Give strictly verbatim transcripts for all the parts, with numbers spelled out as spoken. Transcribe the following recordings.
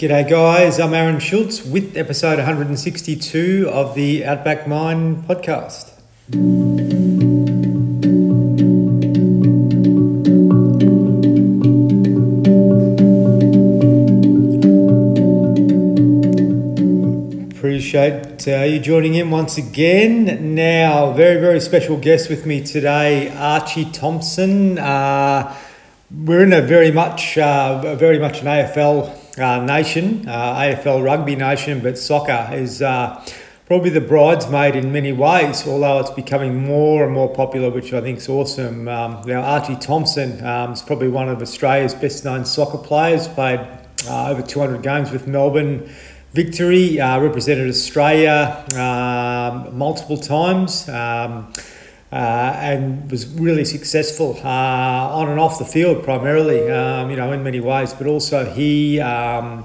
G'day guys, I'm Aaron Schultz with episode one hundred sixty-two of the Outback Mind Podcast. Appreciate uh, you joining in once again. Now, very, very special guest with me today, Archie Thompson. Uh, we're in a very much, uh, very much an A F L Uh, nation, uh, A F L rugby nation, but soccer is uh, probably the bridesmaid in many ways, although it's becoming more and more popular, which I think is awesome. Um, now, Archie Thompson um, is probably one of Australia's best known soccer players, played uh, over two hundred games with Melbourne Victory, uh, represented Australia um, multiple times. Um, Uh, and was really successful uh, on and off the field primarily, um, you know, in many ways. But also he um,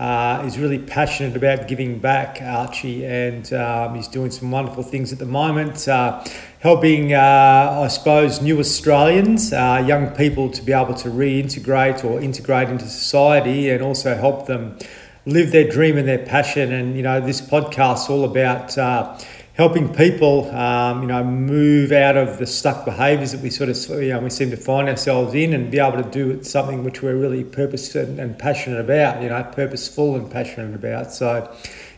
uh, is really passionate about giving back, Archie, and um, he's doing some wonderful things at the moment, uh, helping, uh, I suppose, new Australians, uh, young people to be able to reintegrate or integrate into society and also help them live their dream and their passion. And, you know, this podcast's all about Uh, helping people, um, you know, move out of the stuck behaviours that we sort of, you know, we seem to find ourselves in, and be able to do something which we're really purpose and, and passionate about, you know, purposeful and passionate about. So,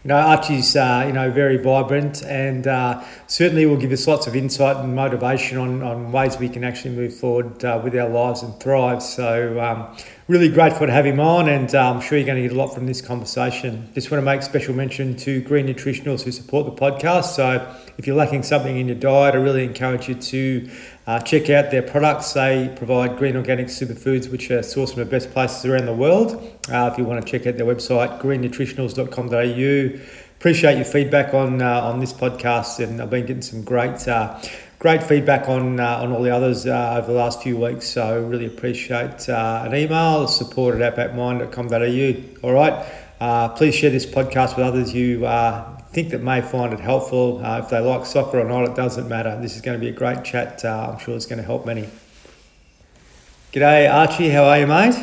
you know, Archie's, uh, you know, very vibrant, and uh, certainly will give us lots of insight and motivation on, on ways we can actually move forward uh, with our lives and thrive. So, um, really grateful to have him on, and uh, I'm sure you're going to get a lot from this conversation. Just want to make special mention to Green Nutritionals who support the podcast. So if you're lacking something in your diet, I really encourage you to uh, check out their products. They provide green organic superfoods, which are sourced from the best places around the world. Uh, if you want to check out their website, green nutritionals dot com dot a u. Appreciate your feedback on uh, on this podcast, and I've been getting some great uh, Great feedback on uh, on all the others uh, over the last few weeks, so really appreciate uh, an email, support at outback mind dot com dot a u. All right, uh, please share this podcast with others you uh, think that may find it helpful. Uh, if they like soccer or not, it doesn't matter. This is going to be a great chat. Uh, I'm sure it's going to help many. G'day, Archie. How are you, mate?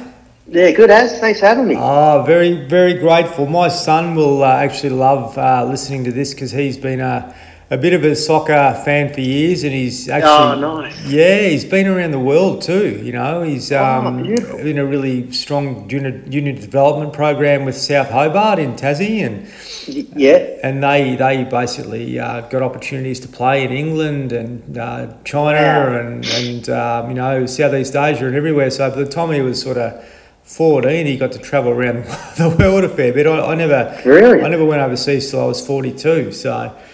Yeah, good, Az. Thanks for having me. Oh, very, very grateful. My son will uh, actually love uh, listening to this because he's been a... Uh, A bit of a soccer fan for years, and he's actually oh, nice. yeah, he's been around the world too. You know, he's um, oh, in a really strong unit, unit development program with South Hobart in Tassie, and yeah, and they they basically uh, got opportunities to play in England and uh, China wow. and and um, you know, Southeast Asia and everywhere. So by the time he was sort of fourteen, he got to travel around the world a fair bit. I, I never really, I never went overseas till I was forty-two. So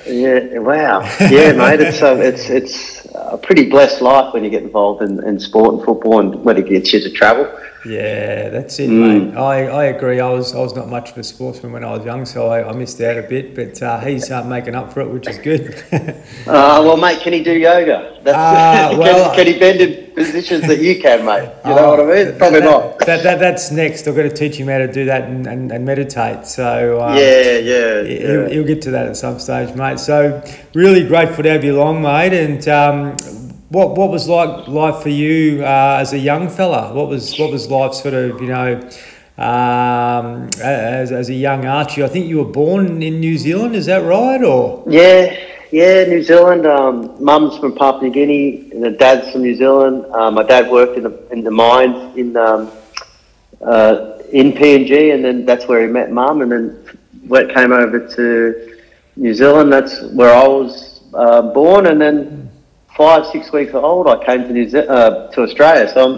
yeah, wow, yeah, mate, it's um, it's it's a pretty blessed life when you get involved in, in sport and football, and when it gets you to travel. Yeah, that's it, mm. mate. I, I agree. I was I was not much of a sportsman when I was young, so I, I missed out a bit. But uh, he's uh, making up for it, which is good. Ah, uh, well, mate, can he do yoga? That's, uh, can, well, can he bend in positions that you can, mate? You uh, know what I mean? Probably that, not. That, that that's next. I've got to teach him how to do that and, and, and meditate. So um, yeah, yeah, he'll, yeah, he'll get to that at some stage, mate. So really grateful to have you along, mate, and. Um, What what was like life for you uh, as a young fella? What was what was life sort of, you know, um, as as a young Archie? I think you were born in New Zealand, is that right? Or yeah, yeah, New Zealand. Um, Mum's from Papua New Guinea, and the dad's from New Zealand. Um, my dad worked in the in the mines in um, uh, in P N G, and then that's where he met Mum, and then came over to New Zealand. That's where I was uh, born, and then. Five, six weeks old, I came to New Ze- uh, to Australia. So, I'm,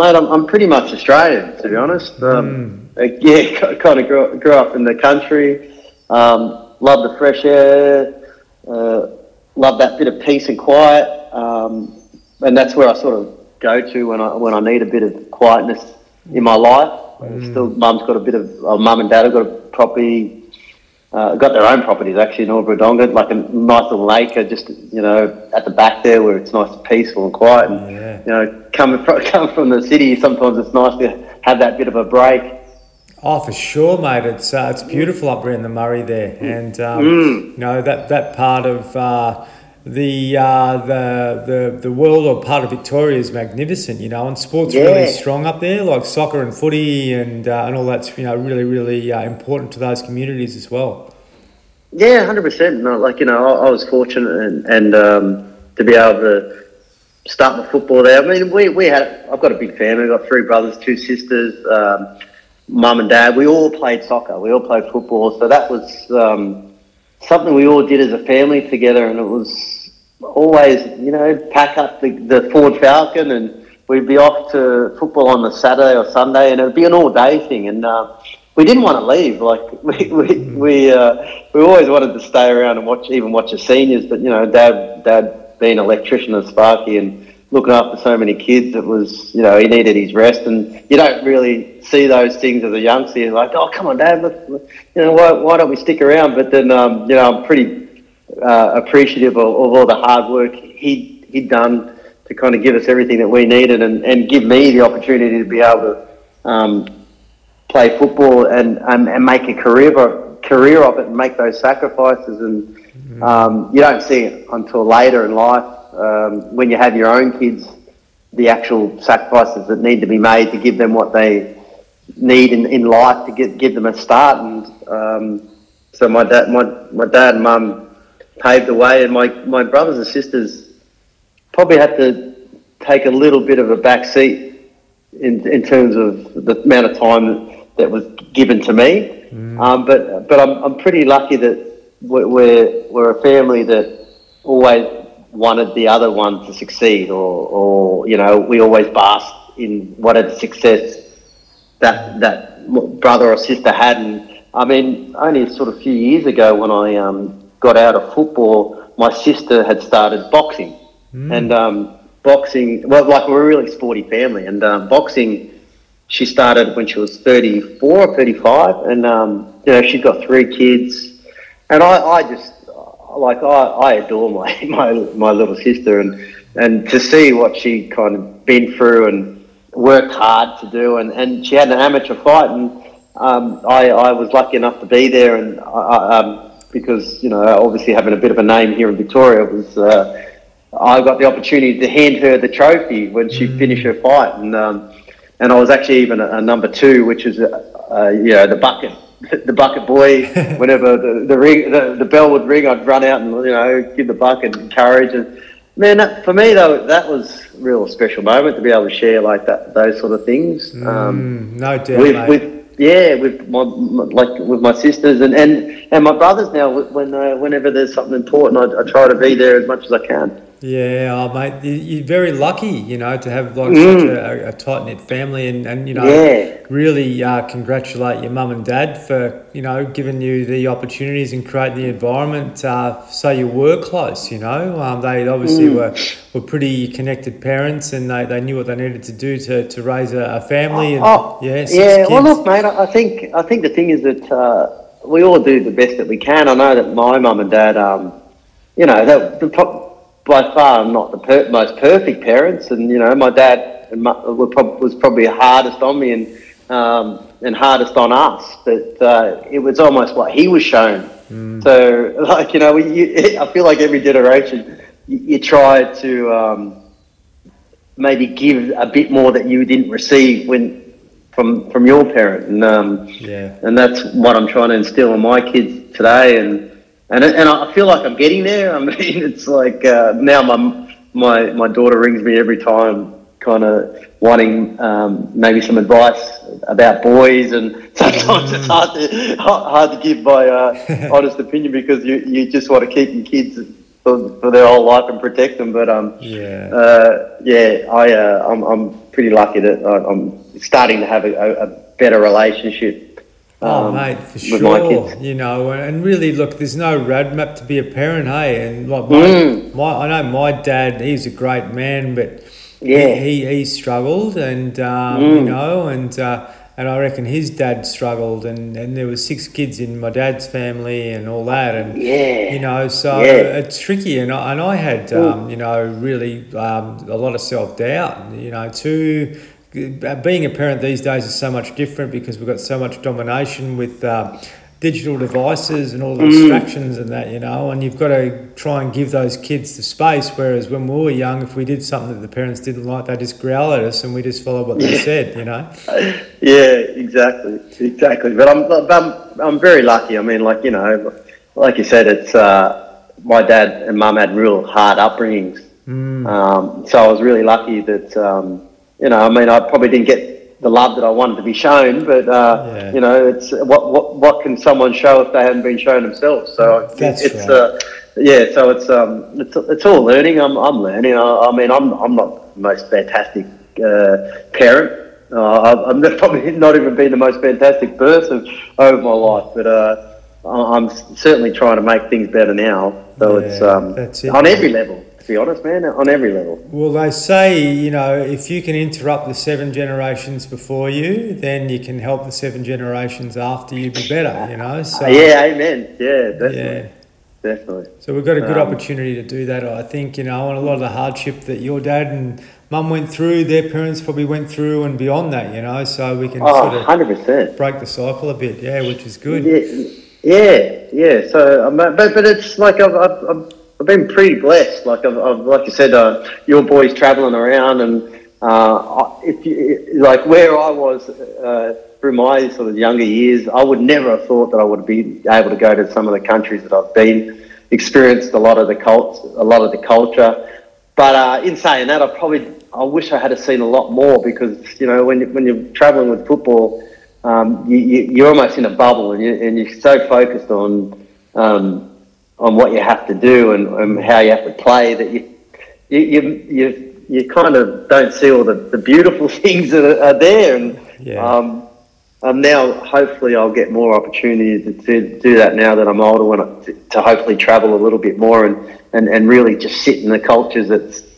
mate, I'm, I'm pretty much Australian, to be honest. Um, mm. Yeah, kind of grew, grew up in the country. Um, loved the fresh air. Uh, loved that bit of peace and quiet. Um, and that's where I sort of go to when I when I need a bit of quietness in my life. Mm. Still, mum's got a bit of. Uh, Mum and dad have got a property. Uh, got their own properties actually in Norbroodonga, like a nice little acre, just you know, at the back there where it's nice, and peaceful and quiet. And yeah. you know, coming from coming from the city, sometimes it's nice to have that bit of a break. Oh, for sure, mate. It's uh, it's beautiful up around the Murray there, and um, mm. you know that that part of. Uh, the uh, the the the world or part of Victoria is magnificent, you know, and sport's yeah. really strong up there, like soccer and footy and uh, and all that's, you know, really really uh, important to those communities as well. Yeah, hundred percent. No, like you know, I, I was fortunate and, and um, to be able to start my football there. I mean, we we had I've got a big family. I've got three brothers, two sisters, um, mum and dad. We all played soccer. We all played football. So that was um, something we all did as a family together, and it was. Always, you know, pack up the, the Ford Falcon and we'd be off to football on the Saturday or Sunday, and it'd be an all-day thing. And uh, we didn't want to leave. Like we we we, uh, we always wanted to stay around and watch, even watch the seniors. But you know, Dad Dad being an electrician and Sparky and looking after so many kids, it was, you know, he needed his rest. And you don't really see those things as a youngster. You're like, oh, come on, Dad, let's, you know, why why don't we stick around? But then, um, you know, I'm pretty. Uh, appreciative of, of all the hard work he he'd done to kind of give us everything that we needed and, and give me the opportunity to be able to um, play football and, and and make a career career of it and make those sacrifices. And mm-hmm. um, you don't see it until later in life um, when you have your own kids, the actual sacrifices that need to be made to give them what they need in, in life to get, give them a start. And um, so my dad, my my dad and mum paved the way, and my, my brothers and sisters probably had to take a little bit of a back seat in in terms of the amount of time that was given to me. Mm. Um, but but I'm I'm pretty lucky that we're we're a family that always wanted the other one to succeed, or or you know we always basked in whatever success that that brother or sister had. And I mean, only sort of a few years ago when I um. got out of football, my sister had started boxing. Mm. And um, boxing, well, like we're a really sporty family, and um, boxing, she started when she was thirty-four or thirty-five, and, um, you know, she's got three kids. And I, I just, like, I, I adore my, my my little sister, and, and to see what she kind of been through and worked hard to do, and, and she had an amateur fight, and um, I, I was lucky enough to be there, and I... I um, because, you know, obviously having a bit of a name here in Victoria was, uh, I got the opportunity to hand her the trophy when she mm. finished her fight. And um, and I was actually even a, a number two, which is, uh, uh, you know, the bucket, the bucket boy. Whenever the the, ring, the the bell would ring, I'd run out and, you know, give the bucket and encourage. And man, that, for me, though, that was a real special moment to be able to share like that, those sort of things. Mm, um, no doubt, with, mate. With, Yeah, with my like with my sisters and, and, and my brothers now. When uh, whenever there's something important, I, I try to be there as much as I can. Yeah, oh, mate, you're very lucky, you know, to have like mm. such a, a tight knit family, and, and you know, yeah. really uh, congratulate your mum and dad for, you know, giving you the opportunities and creating the environment uh, so you were close. You know, um, they obviously mm. were, were pretty connected parents, and they, they knew what they needed to do to, to raise a, a family. And, oh, yeah, yeah. Well, look, mate, I think I think the thing is that uh, we all do the best that we can. I know that my mum and dad, um, you know, that the pro- by far not the per- most perfect parents, and you know, my dad and my, were prob- was probably hardest on me and um, and hardest on us, but uh, it was almost what he was shown. Mm. So, like, you know, we, you, I feel like every generation you, you try to um, maybe give a bit more that you didn't receive when from from your parent, and um, yeah, and that's what I'm trying to instill in my kids today, and. And and I feel like I'm getting there. I mean, it's like uh, now my my my daughter rings me every time, kind of wanting um, maybe some advice about boys, and sometimes mm. it's hard to hard to give my uh, honest opinion because you, you just want to keep your kids for, for their whole life and protect them. But um yeah uh, yeah I uh, I'm I'm pretty lucky that I'm starting to have a, a better relationship. Oh, um, mate, for sure, you know, and really, look, there's no roadmap to be a parent, hey, and like my, mm. my I know my dad, he's a great man, but yeah, he, he, he struggled, and, um, mm. you know, and uh, and I reckon his dad struggled, and, and there were six kids in my dad's family and all that, and, yeah. you know, so yeah. it's tricky, and I, and I had, um, you know, really um, a lot of self-doubt, you know, too. Being a parent these days is so much different because we've got so much domination with uh, digital devices and all the distractions mm. and that, you know, and you've got to try and give those kids the space, whereas when we were young, if we did something that the parents didn't like, they just growl at us and we just followed what yeah. they said, you know. Yeah, exactly, exactly. But I'm, I'm, I'm very lucky. I mean, like, you know, like you said, it's uh, my dad and mum had real hard upbringings. Mm. Um, so I was really lucky that, um, you know, I mean, I probably didn't get the love that I wanted to be shown, but uh, yeah. you know, it's what what what can someone show if they haven't been shown themselves? So That's it's right. uh, yeah, so it's um it's it's all learning. I'm I'm learning. I, I mean, I'm I'm not the most fantastic uh, parent. Uh, I'm probably not even been the most fantastic person over my life, but uh, I'm certainly trying to make things better now. So yeah, it's um that's it, on every level. To be honest, man, on every level. Well, they say, you know, if you can interrupt the seven generations before you, then you can help the seven generations after you be better, you know. So yeah, amen. Yeah, definitely. Yeah. Definitely. So we've got a good um, opportunity to do that, I think, you know, and a lot of the hardship that your dad and mum went through, their parents probably went through and beyond that, you know, so we can oh, sort of one hundred percent break the cycle a bit, yeah, which is good. Yeah, yeah. yeah. So, um, but, but it's like I've... I've, I've I've been pretty blessed. Like I've, I've like you said, uh, your boys travelling around, and uh, if you, like where I was uh, through my sort of younger years, I would never have thought that I would be able to go to some of the countries that I've been, experienced a lot of the cult, a lot of the culture. But uh, in saying that, I probably I wish I had seen a lot more, because you know when when you're travelling with football, um, you, you, you're almost in a bubble, and you and you're so focused on. Um, on what you have to do and, and how you have to play that you you you you, you kind of don't see all the, the beautiful things that are, are there. And yeah. um, I'm now hopefully I'll get more opportunities to, to do that now that I'm older, when I, to, to hopefully travel a little bit more and, and, and really just sit in the cultures that's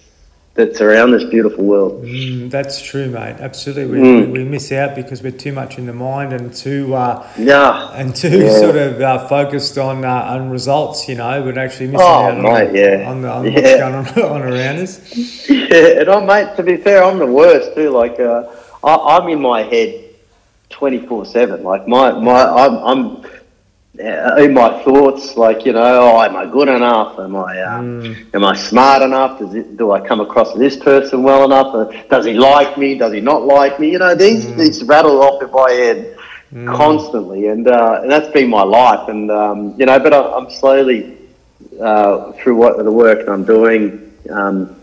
that's around this beautiful world. Mm, that's true, mate. Absolutely. We, mm. we miss out because we're too much in the mind and too uh, yeah. and too yeah. sort of uh, focused on uh, on results, you know. We're actually missing oh, out mate, on, yeah. on, the, on yeah. what's going on, on around us. Yeah, and I'm, mate, to be fair, I'm the worst too. Like, uh, I, I'm in my head twenty-four seven. Like, my, my I'm... I'm in my thoughts, like, you know, oh, am I good enough? Am I uh, mm. am I smart enough? Does it, do I come across this person well enough? Or does he like me? Does he not like me? You know, these mm. these rattle off in my head mm. constantly, and uh, and that's been my life. And um, you know, but I, I'm slowly uh, through what the work that I'm doing, um,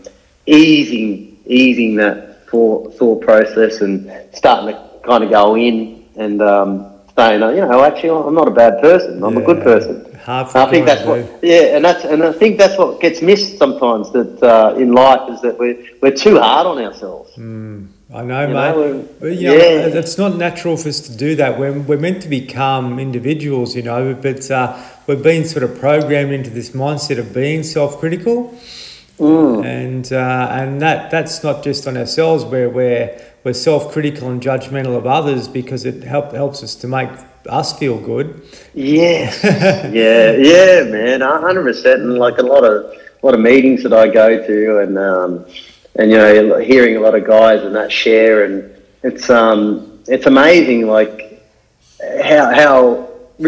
easing easing that thought, thought process, and starting to kind of go in and. Um, Saying, you know, actually, I'm not a bad person. I'm yeah, a good person. Half I think that's what, yeah, and that's, and I think that's what gets missed sometimes. That uh, in life is that we're we're too hard on ourselves. Mm, I know, you mate. Know, you know, yeah. It's not natural for us to do that. We're we're meant to be calm individuals, you know, but uh, we're being sort of programmed into this mindset of being self-critical, mm. and uh, and that that's not just on ourselves. Where we're We're self-critical and judgmental of others because it help, helps us to make us feel good. Yes. yeah, yeah, man, a hundred percent. And like a lot of lot of meetings that I go to, and um, and you know, hearing a lot of guys and that share, and it's um, it's amazing, like how how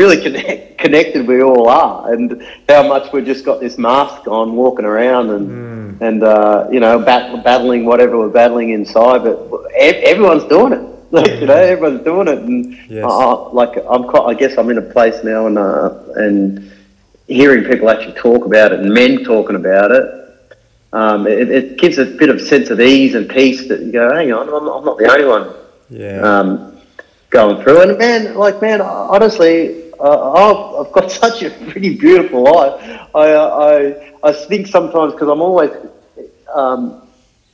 really connect, connected we all are, and how much we've just got this mask on, walking around, and. Mm. And, uh, you know, bat- battling whatever we're battling inside, but ev- everyone's doing it. Like, you know, everyone's doing it. And, yes. uh, like, I'm quite, I guess I'm in a place now, and uh, and hearing people actually talk about it, and men talking about it, um, it, it gives a bit of sense of ease and peace that you go, hang on, I'm, I'm not the only one yeah. um, going through. And, man, like, man, honestly... Uh, I've, I've got such a pretty beautiful life. I I, I think sometimes because I'm always, um,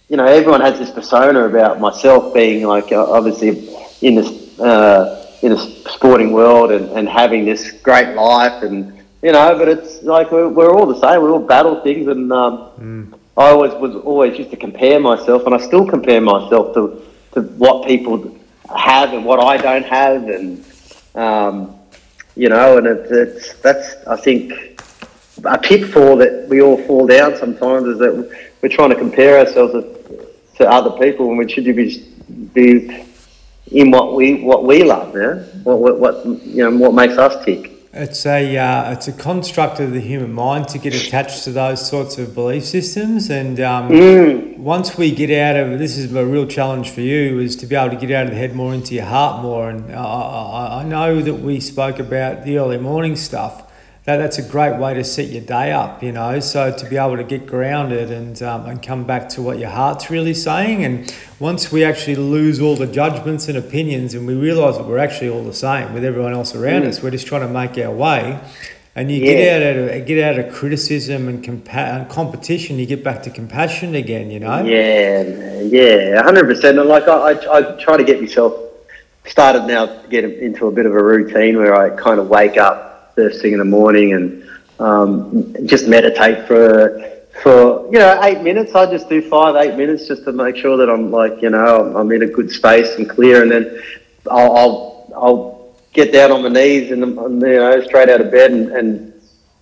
you know, everyone has this persona about myself being like uh, obviously in this uh, in this sporting world and, and having this great life, and you know, but it's like we're, we're all the same. We all battle things, and um, mm. I always was always used to compare myself, and I still compare myself to to what people have and what I don't have, and. Um, You know, and it's, it's that's I think a pitfall that we all fall down sometimes, is that we're trying to compare ourselves to other people when we should be be in what we what we love, yeah? What, what, what you know, what makes us tick. It's a uh, it's a construct of the human mind to get attached to those sorts of belief systems, and um, mm. once we get out of this is a real challenge for you is to be able to get out of the head more into your heart more. And I, I, I know that we spoke about the early morning stuff. That that's a great way to set your day up, you know. So to be able to get grounded and um, and come back to what your heart's really saying. And once we actually lose all the judgments and opinions, and we realise that we're actually all the same with everyone else around mm. us, we're just trying to make our way. And you yeah. get out of get out of criticism and compa- competition, you get back to compassion again, you know. Yeah, yeah, one hundred percent. And like I, I, I try to get myself started now to get into a bit of a routine where I kind of wake up first thing in the morning and um, just meditate for for you know eight minutes. I just do five eight minutes just to make sure that I'm like you know I'm in a good space and clear. And then I'll I'll, I'll get down on my knees and you know straight out of bed and, and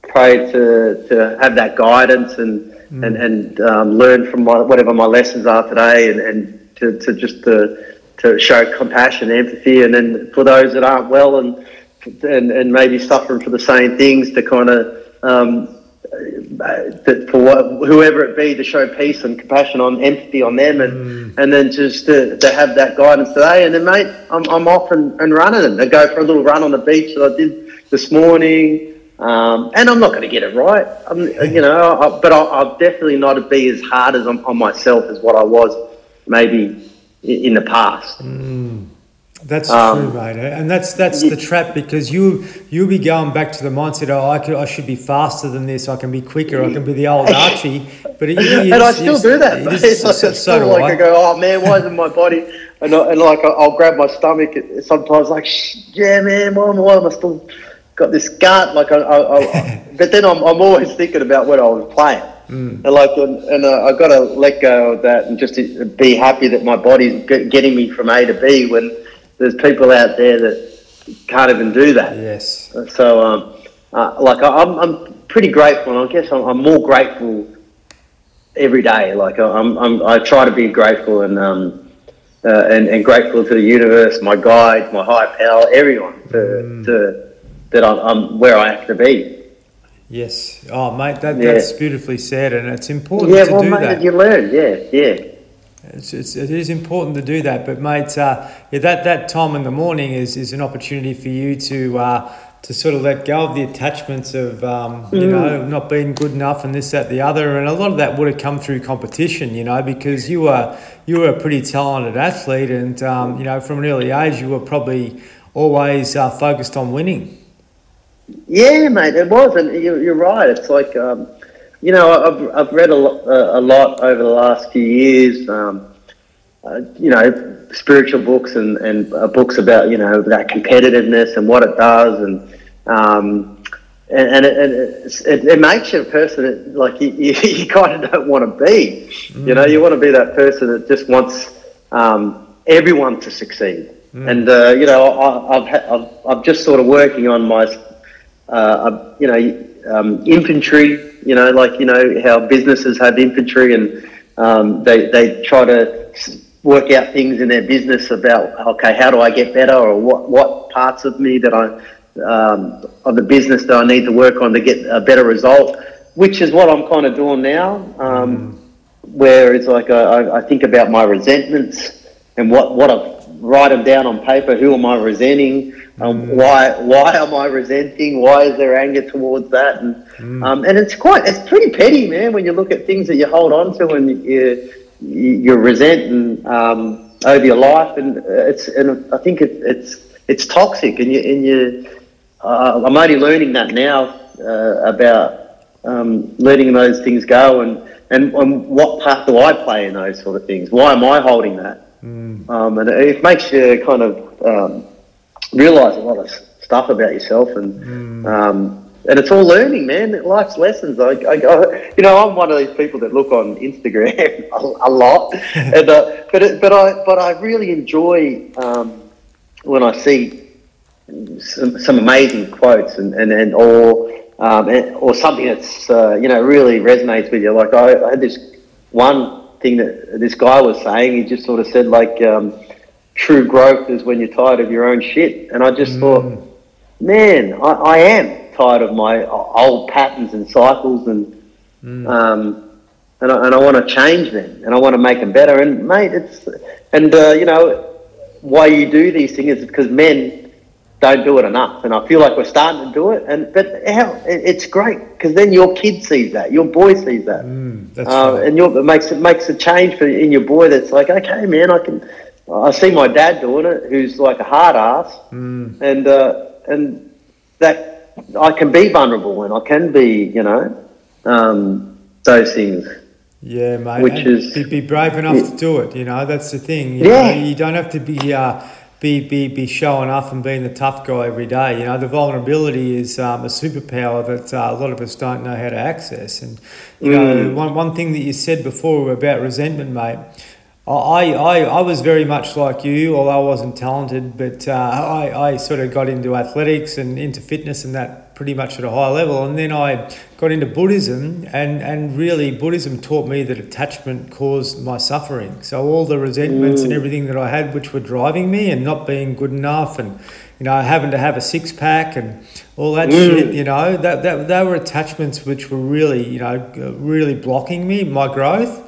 pray to to have that guidance and mm. and and um, learn from my, whatever my lessons are today and, and to, to just to to show compassion, empathy, and then for those that aren't well and. And, and maybe suffering for the same things to kind of um, that for what, whoever it be to show peace and compassion on empathy on them and mm. and then just to, to have that guidance today. And then mate, I'm I'm off and, and running. I go for a little run on the beach that I did this morning. Um, and I'm not going to get it right, I'm, you know. I, but I'll, I'll definitely not be as hard as I'm, on myself as what I was maybe in, in the past. Mm. That's um, true, mate, and that's that's the trap because you you'll be going back to the mindset. Oh, I could, I should be faster than this. I can be quicker. I can be the old Archie. But it, it, and I still do that. It, it's like, so, so like I. I go, oh man, why isn't my body? And I, and like I'll grab my stomach sometimes. Like yeah, man, why am, why am I still got this gut? Like I, I, I but then I'm I'm always thinking about what I was playing. Mm. And like, and, and uh, I've got to let go of that and just be happy that my body's getting me from A to B when. There's people out there that can't even do that. Yes. So, um, uh, like, I, I'm, I'm pretty grateful, and I guess I'm, I'm more grateful every day. Like, I, I'm, I'm, I try to be grateful and um, uh, and, and grateful to the universe, my guide, my higher power, everyone, to, mm. to that I'm, I'm where I have to be. Yes. Oh, mate, that, yeah. that's beautifully said, and it's important yeah, to well, do mate, that. Yeah, well, mate, you learn, yeah, yeah. It's, it's, it is important to do that, but mate, uh, yeah, that, that time in the morning is, is an opportunity for you to uh, to sort of let go of the attachments of um, mm. you know not being good enough and this, that, the other, and a lot of that would have come through competition, you know, because you were you were a pretty talented athlete, and um, you know from an early age you were probably always uh, focused on winning. Yeah, mate, it was, and you're, you're right. It's like. Um... You know, I've I've read a lot, a lot over the last few years. Um, uh, you know, spiritual books and and uh, books about you know that competitiveness and what it does, and um, and and, it, and it, it, it makes you a person that, like you, you, you kind of don't want to be. Mm. You know, you want to be that person that just wants um, everyone to succeed. Mm. And uh, you know, I, I've, ha- I've I've just sort of working on my, uh, you know, um, infantry. You know, like, you know, how businesses have infantry and um, they they try to work out things in their business about, okay, how do I get better or what, what parts of me that I, um, of the business that I need to work on to get a better result, which is what I'm kind of doing now, um, where it's like I, I think about my resentments and what, what I've, write them down on paper, who am I resenting, um, mm. why why am I resenting, why is there anger towards that, and mm. um, and it's quite, it's pretty petty, man, when you look at things that you hold on to and you you, you resent and, um, over your life, and it's, and I think it, it's it's toxic, and you, and you uh, I'm only learning that now uh, about um, letting those things go and, and, and what part do I play in those sort of things, why am I holding that? Mm. Um, and it makes you kind of um, realise a lot of stuff about yourself, and mm. um, and it's all learning, man. Life's lessons. I, I, I, you know, I'm one of these people that look on Instagram a, a lot, and uh, but it, but I but I really enjoy um, when I see some, some amazing quotes and and, and or um, and, or something that's uh, you know really resonates with you. Like I, I had this one. Thing that this guy was saying, he just sort of said like um, true growth is when you're tired of your own shit. And I just mm. thought, man, I, I am tired of my old patterns and cycles, and mm. um, and I, and I want to change them, and I want to make them better. And mate, it's and uh, you know why you do these things is because men don't do it enough, and I feel like we're starting to do it. And but hell, it's great because then your kid sees that, your boy sees that, mm, that's uh, right. and your, it makes it makes a change for in your boy. That's like, okay, man, I can. I see my dad doing it, who's like a hard ass, mm. and uh, and that I can be vulnerable and I can be, you know, um, those things. Yeah, mate. Which is be, be brave enough yeah. to do it. You know, that's the thing. You yeah, know, you don't have to be uh, be be be showing off and being the tough guy every day. You know, the vulnerability is um, a superpower that uh, a lot of us don't know how to access. And you mm. know, one one thing that you said before about resentment, mate. I, I, I was very much like you, although I wasn't talented, but uh, I, I sort of got into athletics and into fitness and that pretty much at a high level. And then I got into Buddhism, and, and really Buddhism taught me that attachment caused my suffering. So all the resentments mm. and everything that I had, which were driving me, and not being good enough, and you know, having to have a six pack and all that mm. shit, you know, that, that they were attachments which were really, you know, really blocking me, my growth.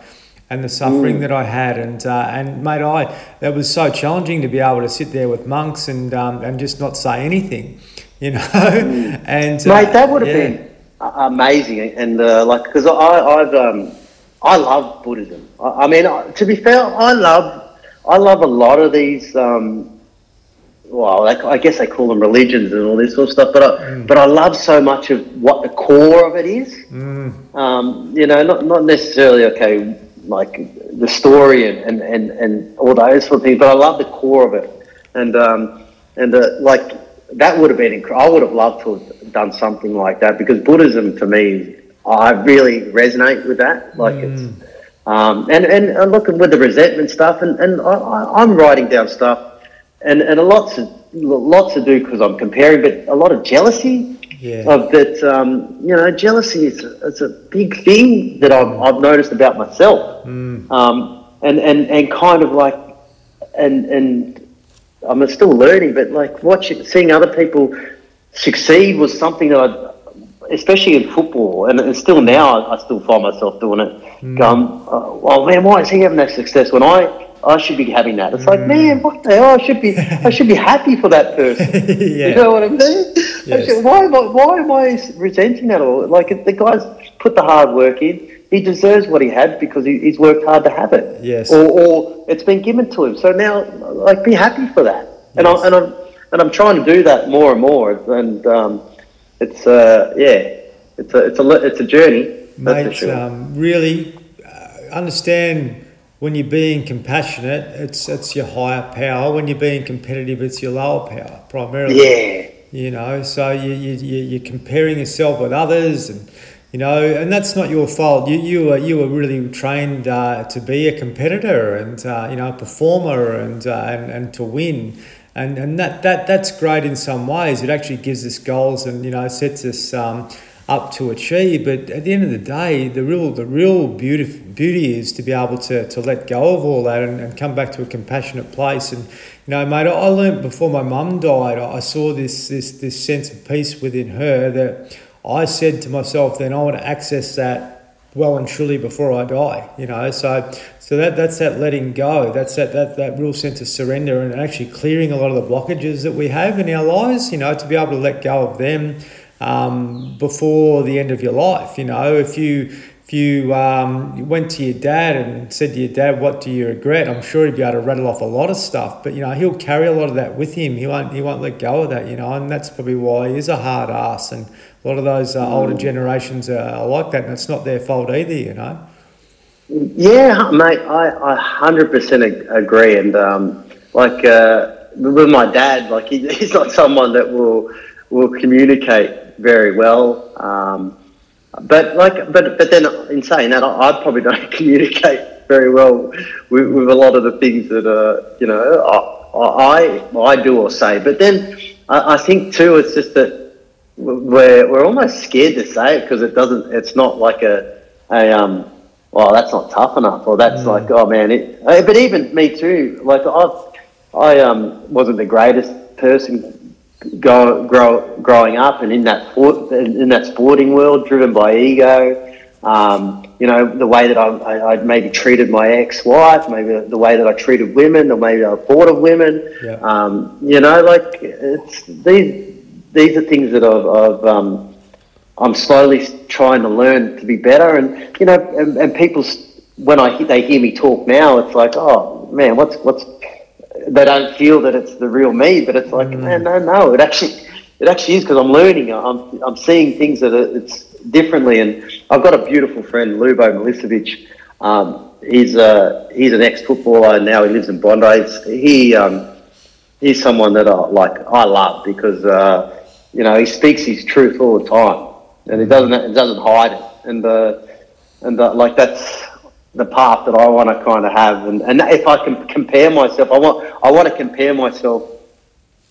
And the suffering mm. that I had, and uh, and mate, I that was so challenging to be able to sit there with monks and um, and just not say anything, you know. Mm. And mate, uh, that would have yeah. been amazing, and uh, like because I I've um I love Buddhism. I, I mean, I, to be fair, I love I love a lot of these. Um, well, I, I guess they call them religions and all this sort of stuff, but I, mm. but I love so much of what the core of it is. Mm. Um, you know, not not necessarily okay. like the story and, and, and, and all those sort of things, but I love the core of it. And um, and uh, like that would have been incredible. I would have loved to have done something like that, because Buddhism for me, I really resonate with that. Like mm. it's um, and, and, and looking with the resentment stuff, and, and I, I, I'm writing down stuff, and, and a lots of lots to do because I'm comparing, but a lot of jealousy. Yeah. Of that, um, you know, jealousy is it's a big thing that I've, I've noticed about myself, mm. um, and, and and kind of like, and and I'm still learning, but like watching, seeing other people succeed was something that I, especially in football, and, and still now I, I still find myself doing it. Mm. Um, uh, well, man, why is he having that success when I? I should be having that. It's mm. like, man, what the hell? I should be, I should be happy for that person. yeah. You know what I mean? Yes. I should, why am I, why am I resenting that all? Like, the guy's put the hard work in. He deserves what he had because he, he's worked hard to have it. Yes. Or, or it's been given to him. So now, like, be happy for that. Yes. And I and I'm and I'm trying to do that more and more. And um, it's uh, yeah, it's a it's a it's a journey. Mate, that's for sure. um, really understand. When you're being compassionate, it's it's your higher power. When you're being competitive, it's your lower power primarily. Yeah. You know, so you you you're comparing yourself with others, and you know, and that's not your fault. You you were you were really trained uh, to be a competitor and uh, you know, a performer and uh, and and to win, and and that that that's great in some ways. It actually gives us goals, and you know, sets us. Um, up to achieve, but at the end of the day, the real the real beauty beauty is to be able to to let go of all that and, and come back to a compassionate place. And you know, mate, I learned before my mum died, I saw this this this sense of peace within her that I said to myself, then I want to access that well and truly before I die. You know, so so that that's that letting go. That's that that that real sense of surrender, and actually clearing a lot of the blockages that we have in our lives. You know, to be able to let go of them. Um, before the end of your life, you know, if you if you um, went to your dad and said to your dad, "What do you regret?" I'm sure he'd be able to rattle off a lot of stuff, but you know, he'll carry a lot of that with him. He won't he won't let go of that, you know, and that's probably why he is a hard ass. And a lot of those uh, older generations are like that, and it's not their fault either, you know. Yeah, mate, I one hundred percent agree, and um, like uh, with my dad, like he, he's not someone that will will communicate very well, um, but like, but but then in saying that, I, I probably don't communicate very well with, with a lot of the things that uh, you know I, I I do or say. But then I, I think too, it's just that we're we're almost scared to say it because it doesn't. It's not like a a um. Well, that's not tough enough, or that's mm. like, oh man. It, but even me too. Like I've I um, wasn't the greatest person go, grow, growing up, and in that sport, in that sporting world, driven by ego. Um, you know, the way that I, I, I maybe treated my ex-wife, maybe the way that I treated women, or maybe I thought of women. Yeah. Um, you know, like it's these these are things that I've, I've um, I'm slowly trying to learn to be better. And you know, and, and people when I they hear me talk now, it's like, oh man, what's what's they don't feel that it's the real me, but it's like, mm. man, no, no, it actually it actually is because I'm learning. I'm I'm seeing things that are, it's. differently, and I've got a beautiful friend, Lubo Milicevic. Um, he's a he's an ex-footballer now. He lives in Bondi. He's, he um, he's someone that I like. I love because uh, you know he speaks his truth all the time, and he doesn't he doesn't hide it. And uh, and uh, like that's the path that I want to kind of have. And, and if I can compare myself, I want I want to compare myself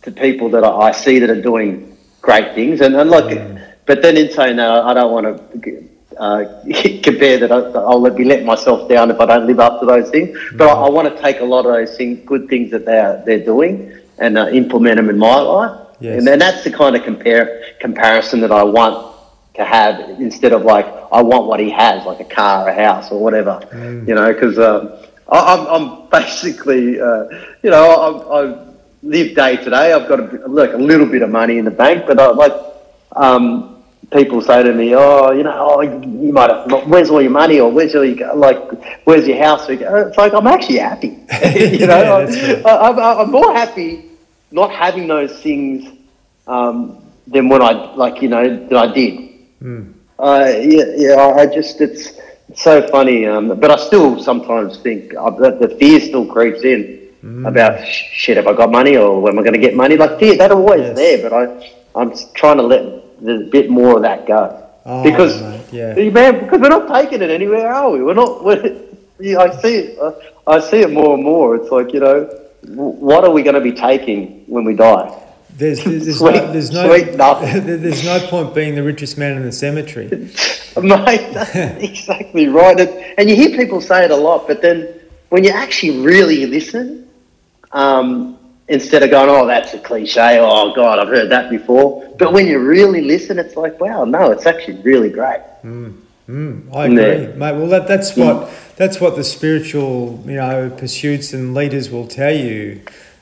to people that I, I see that are doing great things, and, and like. Mm. But then in saying that, I don't want to uh, compare that I, I'll let, be letting myself down if I don't live up to those things. But mm. I, I want to take a lot of those things, good things that they're, they're doing and uh, implement them in my life. Yes. And then that's the kind of compare comparison that I want to have instead of like, I want what he has, like a car, a house or whatever, mm. you know, because um, I'm, I'm basically, uh, you know, I, I live day to day. I've got a, like a little bit of money in the bank, but I like, um, people say to me, "Oh, you know, oh, you might have, where's all your money, or where's all your, like, where's your house?" It's like I'm actually happy. you know, yeah, I'm, I'm, I'm more happy not having those things um, than when I, like, you know, that I did. Mm. Uh, yeah, yeah. I just it's, it's so funny, um, but I still sometimes think uh, that the fear still creeps in mm. about shit. Have I got money, or am I going to get money? Like fear, that always yes. there. But I, I'm trying to let. There's a bit more of that go oh, because mate, yeah. man, because we're not taking it anywhere, are we? We're not. We're, I see it. I, I see it more and more. It's like, you know, what are we going to be taking when we die? There's there's sweet, no there's no there's no point being the richest man in the cemetery, mate. That's exactly right. And you hear people say it a lot, but then when you actually really listen, um. Instead of going, oh, that's a cliche, oh, God, I've heard that before. But when you really listen, it's like, wow, no, it's actually really great. Mm, mm, I agree, yeah. mate. Well, that, that's what mm. that's what the spiritual, you know, pursuits and leaders will tell you.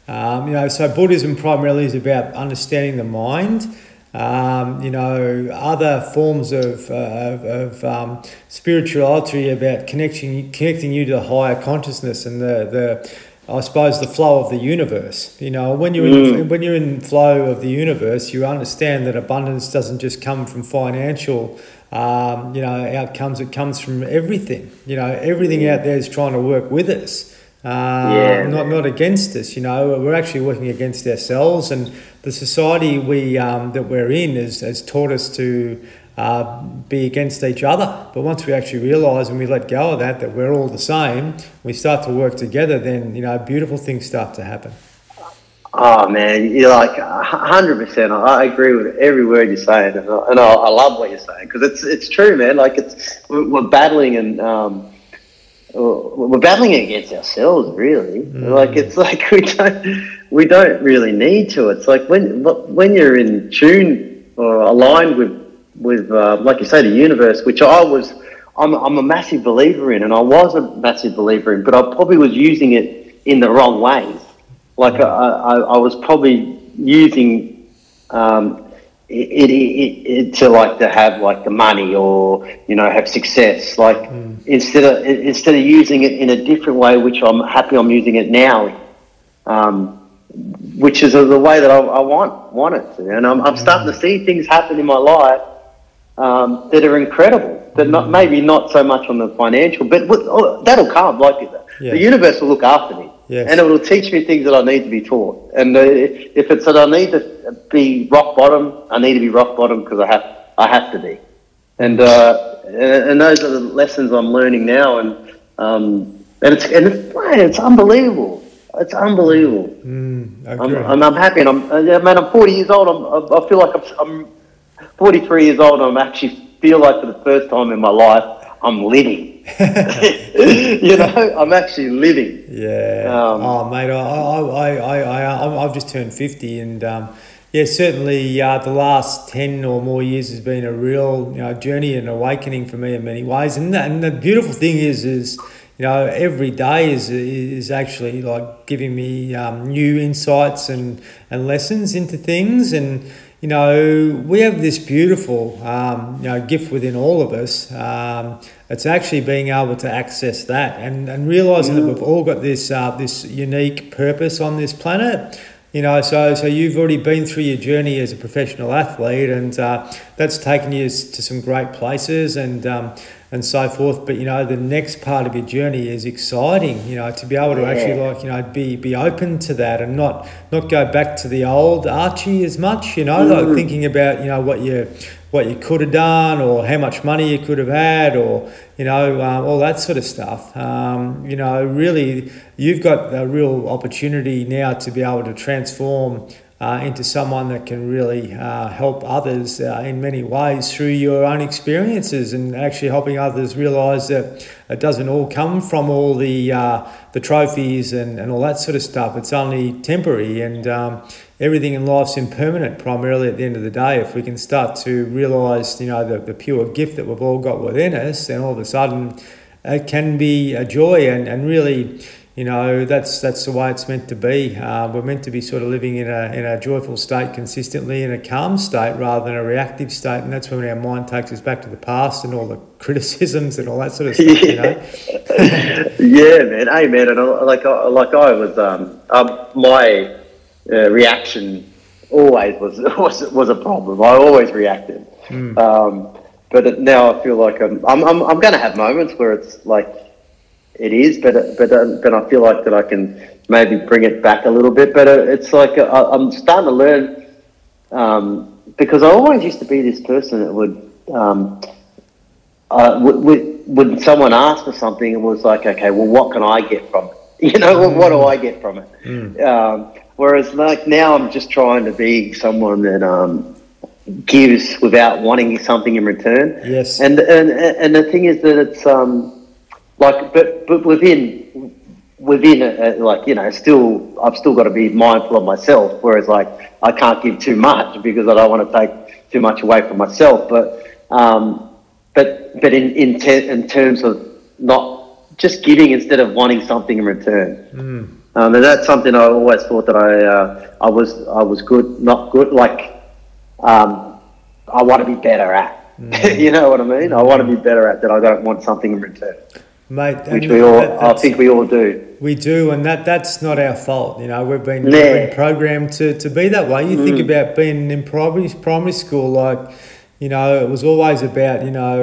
Um, you know, so Buddhism primarily is about understanding the mind. Um, you know, other forms of uh, of, of um, spirituality about connecting connecting you to the higher consciousness and the the. I suppose the flow of the universe. You know, when you're mm. in, when you're in flow of the universe, you understand that abundance doesn't just come from financial, um, you know, outcomes. It comes from everything. You know, everything out there is trying to work with us, uh, yeah. not not against us. You know, we're actually working against ourselves, and the society we um, that we're in has has taught us to. Uh, be against each other. But once we actually realise and we let go of that, that we're all the same, we start to work together, then, you know, beautiful things start to happen. Oh, man, you're like one hundred percent. I agree with every word you're saying, and I, and I, I love what you're saying because it's it's true, man. Like, it's we're battling and um, we're battling against ourselves, really. Mm. Like, it's like we don't we don't really need to. It's like when when you're in tune or aligned with with, uh, like you say, the universe, which I was, I'm, I'm a massive believer in, and I was a massive believer in, but I probably was using it in the wrong ways. Like, I, I, I was probably using um, it, it, it, it to, like, to have, like, the money or, you know, have success. Like, mm. instead of instead of using it in a different way, which I'm happy I'm using it now, um, which is the way that I, I want, want it to. And I'm, I'm starting to see things happen in my life Um, that are incredible. That not maybe not so much on the financial, but oh, that'll come. Like yeah. the universe will look after me, yes. and it will teach me things that I need to be taught. And uh, if it's that I need to be rock bottom, I need to be rock bottom because I have I have to be. And uh, and those are the lessons I'm learning now. And um, and it's and it's, man, it's unbelievable. It's unbelievable. Mm, I'm, I'm I'm happy, and I'm man. I'm forty years old. I'm, I feel like I'm. I'm forty-three years old, and I actually feel like for the first time in my life, I'm living. You know, I'm actually living. Yeah. Um, oh, mate, I, I, I, I, I, I've just turned fifty, and um, yeah, certainly uh, the last ten or more years has been a real, you know, journey and awakening for me in many ways. And that, and the beautiful thing is, is you know, every day is is actually like giving me um, new insights and and lessons into things. And you know, we have this beautiful, um, you know, gift within all of us. Um, it's actually being able to access that and, and realising mm. that we've all got this uh, this unique purpose on this planet. You know, so so you've already been through your journey as a professional athlete, and uh, that's taken you to some great places and um, and so forth. But you know, the next part of your journey is exciting. You know, to be able to yeah. actually like you know be be open to that and not not go back to the old Archie as much. You know, mm-hmm. like thinking about you know what you what you could have done or how much money you could have had or you know um, all that sort of stuff. Um, you know, really, you've got a real opportunity now to be able to transform uh, into someone that can really uh, help others uh, in many ways through your own experiences and actually helping others realise that it doesn't all come from all the uh, the trophies and, and all that sort of stuff. It's only temporary, and um, everything in life's impermanent primarily at the end of the day. If we can start to realise, you know, the, the pure gift that we've all got within us, then all of a sudden it can be a joy and, and really... You know, that's that's the way it's meant to be. Uh, we're meant to be sort of living in a in a joyful state consistently, in a calm state rather than a reactive state, and that's when our mind takes us back to the past and all the criticisms and all that sort of stuff. Yeah. You know. Yeah, man. Hey, man. And I, like, I, like I was, um, um my uh, reaction always was was was a problem. I always reacted, mm. um, but it, now I feel like I'm I'm I'm, I'm going to have moments where it's like. It is, but but um, but I feel like that I can maybe bring it back a little bit. But uh, it's like uh, I'm starting to learn um, because I always used to be this person that would um, uh, would, would, would someone ask for something and was like, okay, well, what can I get from it? You know, mm. what do I get from it? Mm. Um, whereas like now I'm just trying to be someone that um, gives without wanting something in return. Yes, and and and the thing is that it's. Um, Like, but but within within a, a, like you know, still I've still got to be mindful of myself. Whereas like I can't give too much because I don't want to take too much away from myself. But um, but but in in, ter- in terms of not just giving instead of wanting something in return. Mm. Um, and that's something I always thought that I uh, I was I was good, not good. Like um, I want to be better at. Mm. You know what I mean? I want to be better at that. I don't want something in return. Mate, which we all, that, I think we all do. We do, and that that's not our fault. You know, we've been, nah. we've been programmed to, to be that way. You mm. think about being in primary, primary school, like, you know, it was always about, you know,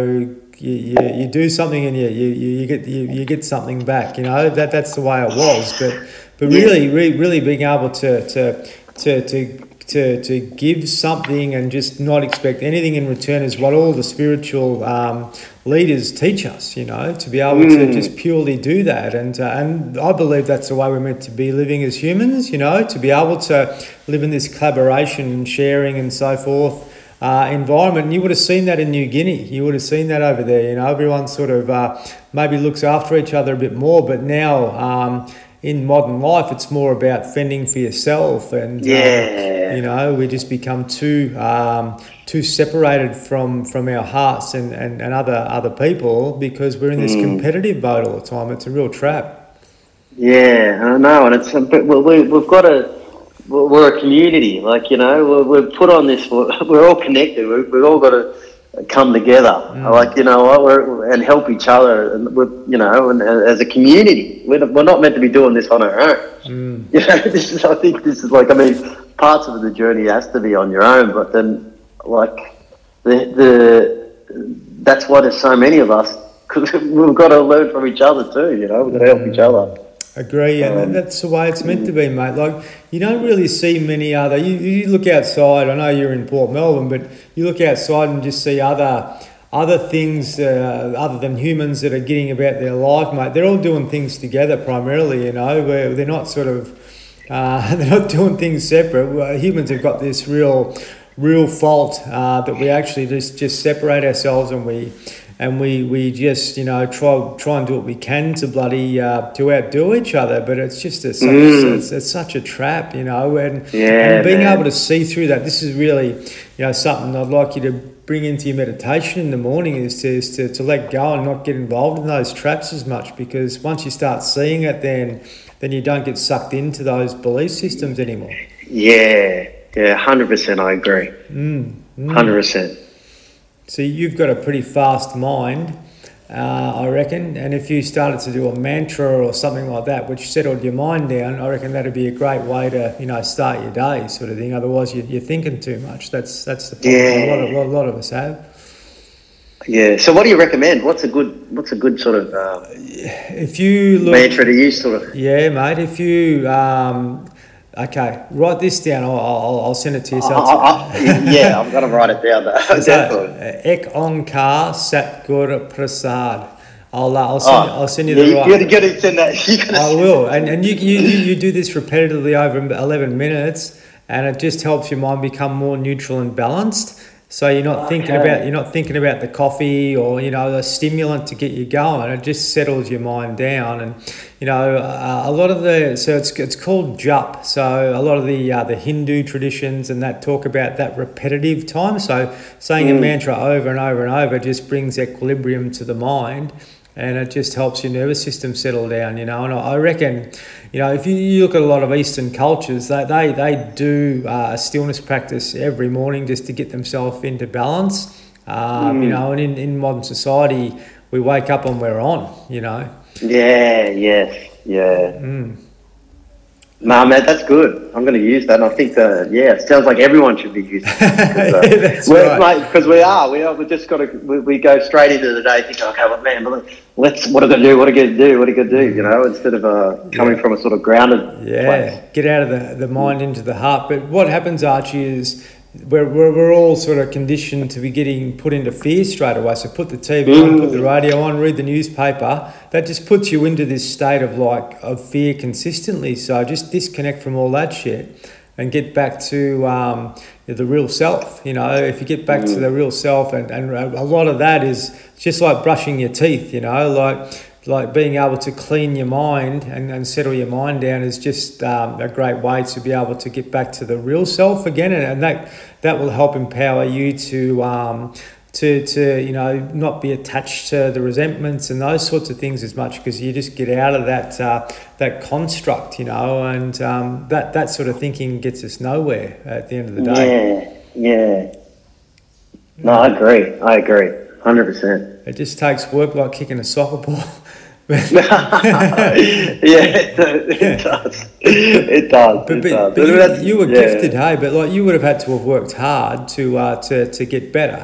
you, you, you do something and you you, you get you, you get something back. You know, that that's the way it was. But but really, yeah. re, really being able to to to. to To, to give something and just not expect anything in return is what all the spiritual um, leaders teach us, you know, to be able mm. to just purely do that. And uh, and I believe that's the way we're meant to be living as humans, you know, to be able to live in this collaboration and sharing and so forth uh, environment. And you would have seen that in New Guinea. You would have seen that over there. You know, everyone sort of uh, maybe looks after each other a bit more, but now... Um, in modern life, it's more about fending for yourself, and yeah. um, you know, we just become too um, too separated from, from our hearts and, and, and other other people because we're in this mm. competitive mode all the time. It's a real trap. Yeah, I know, and it's a bit, well, we, we've got a we're a community, like you know, we're, we're put on this. We're, we're all connected. We're, we've all got to come together, mm. like you know, we're. And help each other, and we're, you know, and as a community, we're, we're not meant to be doing this on our own. Mm. You know, this is, I think, this is like, I mean, parts of the journey has to be on your own, but then, like, the the that's why there's so many of us because we've got to learn from each other too. You know, we've got to help mm. each other. Agree, and um, that's the way it's meant to be, mate. Like, you don't really see many other. You, you look outside. I know you're in Port Melbourne, but you look outside and just see other. Other things, uh, other than humans that are getting about their life, mate, they're all doing things together primarily, you know, where they're not sort of, uh, they're not doing things separate. Humans have got this real, real fault uh, that we actually just, just separate ourselves and we, and we, we just, you know, try try and do what we can to bloody uh, to outdo each other. But it's just a, such, mm. it's, it's such a trap, you know. And, yeah, and being man. able to see through that, this is really, you know, something I'd like you to bring into your meditation in the morning, is to is to, to let go and not get involved in those traps as much, because once you start seeing it, then then you don't get sucked into those belief systems anymore. Yeah, yeah, one hundred percent I agree. Mm, mm. one hundred percent. So you've got a pretty fast mind, uh, I reckon, and if you started to do a mantra or something like that, which settled your mind down, I reckon that'd be a great way to, you know, start your day, sort of thing. Otherwise, you're, you're thinking too much. That's that's the problem yeah. a, lot of, a lot of us have. Yeah. So, what do you recommend? What's a good What's a good sort of um, if you look, mantra to use, sort of? Yeah, mate. If you um, okay, write this down. I'll, I'll, I'll send it to yourself. Uh, I, I, yeah, I'm going to write it down, though. So, Ek onkar Satgur Prasad. I'll, uh, I'll, send, oh, I'll send you the yeah, right. You're going to send that. Gonna I send will. And, and you, you, you do this repetitively over eleven minutes, and it just helps your mind become more neutral and balanced. So you're not okay. thinking about you're not thinking about the coffee or, you know, the stimulant to get you going. It just settles your mind down, and, you know, uh, a lot of the so it's it's called Jupp. So a lot of the uh, the Hindu traditions and that talk about that repetitive time. So saying mm. a mantra over and over and over just brings equilibrium to the mind, and it just helps your nervous system settle down, you know. And I reckon, you know, if you, you look at a lot of Eastern cultures, they they, they do uh, a stillness practice every morning just to get themselves into balance, um, mm. you know. And in, in modern society, we wake up and we're on, you know. Yeah, yes, yeah. Mm. Nah, man, that's good. I'm going to use that. And I think that, yeah, it sounds like everyone should be using it. Because uh, yeah, right. we are. We are. We just got to, we, we go straight into the day thinking, okay, well, man, but let's, what are going to do? What are going to do? What are going to do? You know, instead of uh, coming yeah. from a sort of grounded yeah. place. Get out of the, the mind into the heart. But what happens, Archie, is we're, we're, we're all sort of conditioned to be getting put into fear straight away. So put the T V mm. on, put the radio on, read the newspaper. That just puts you into this state of like of fear consistently. So just disconnect from all that shit and get back to um, the real self. You know, if you get back mm. to the real self, and, and a lot of that is just like brushing your teeth, you know, like like being able to clean your mind and, and settle your mind down is just um, a great way to be able to get back to the real self again. And, and that, that will help empower you to... Um, To, to you know, not be attached to the resentments and those sorts of things as much, because you just get out of that uh, that construct, you know, and um, that, that sort of thinking gets us nowhere at the end of the day. Yeah, yeah. No, I agree. I agree. one hundred percent. It just takes work like kicking a soccer ball. yeah, it does. It does. It does. But, but, it does. but you, you were yeah. gifted, hey, but like you would have had to have worked hard to uh, to, to get better.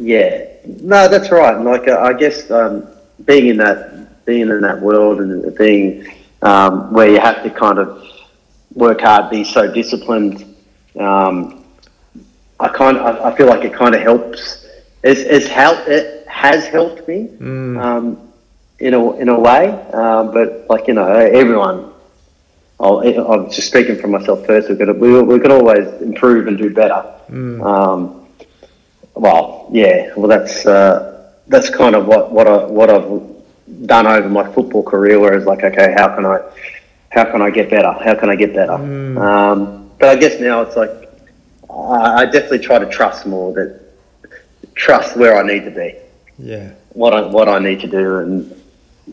Yeah, no, that's right. Like uh, I guess um, being in that being in that world and being um, where you have to kind of work hard, be so disciplined. Um, I kind I, I feel like it kind of helps. It's, it's help. It has helped me mm. um, in a in a way. Uh, but like you know, everyone. I'll, I'm just speaking for myself first. We've got to, we we can always improve and do better. Mm. Um, Well, yeah. Well, that's uh, that's kind of what what I what I've done over my football career. Where it's like, okay, how can I how can I get better? How can I get better? Mm. Um, but I guess now it's like I, I definitely try to trust more. That trust where I need to be. Yeah. What I what I need to do, and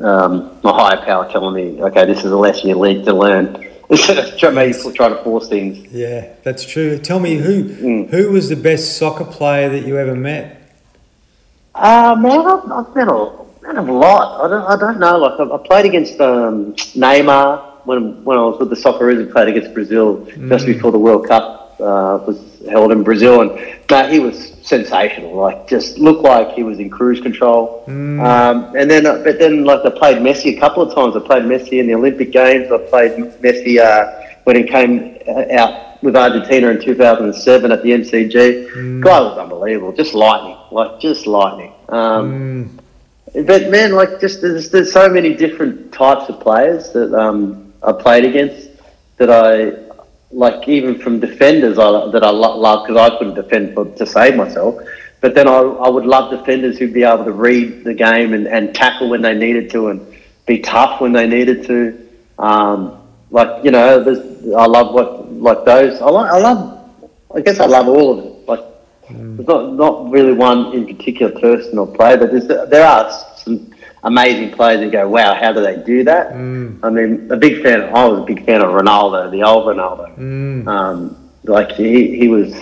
um, my higher power telling me, okay, this is a lesson you need to learn. Trying to try to force things. Yeah, that's true. Tell me, who mm. who was the best soccer player that you ever met? Uh, man, I've, I've met a, met a lot. I don't, I don't know. Like I, I played against um, Neymar when when I was with the Socceroos. I played against Brazil mm. just before the World Cup uh, was held in Brazil, and no, he was sensational. Like just looked like he was in cruise control. Mm. Um, and then, uh, but then, like I played Messi a couple of times. I played Messi in the Olympic Games. I played Messi uh, when he came out with Argentina in two thousand seven at the M C G. Mm. Guy was unbelievable. Just lightning. Like just lightning. Um, mm. But man, like just there's, there's so many different types of players that um, I played against that I. Like even from defenders I, that I lo- love because I couldn't defend for, to save myself. But then I, I would love defenders who'd be able to read the game and, and tackle when they needed to and be tough when they needed to. Um, like, you know, I love what, like those. I, like, I love, I guess I love all of it. Like, mm. there's not, not really one in particular person or player, but there's, there are some amazing players who go, wow, how do they do that? Mm. I mean, a big fan, I was a big fan of Ronaldo, the old Ronaldo. Mm. Um, like, he, he was...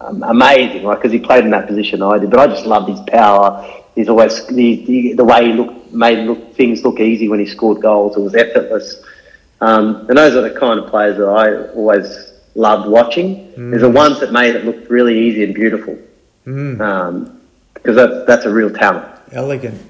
Um, amazing, like, because he played in that position I did, but I just loved his power. He's always he, he, the way he looked made look, things look easy when he scored goals. It was effortless, um, and those are the kind of players that I always loved watching. Mm. There's the ones that made it look really easy and beautiful, mm. um, because that's that's a real talent. Elegant,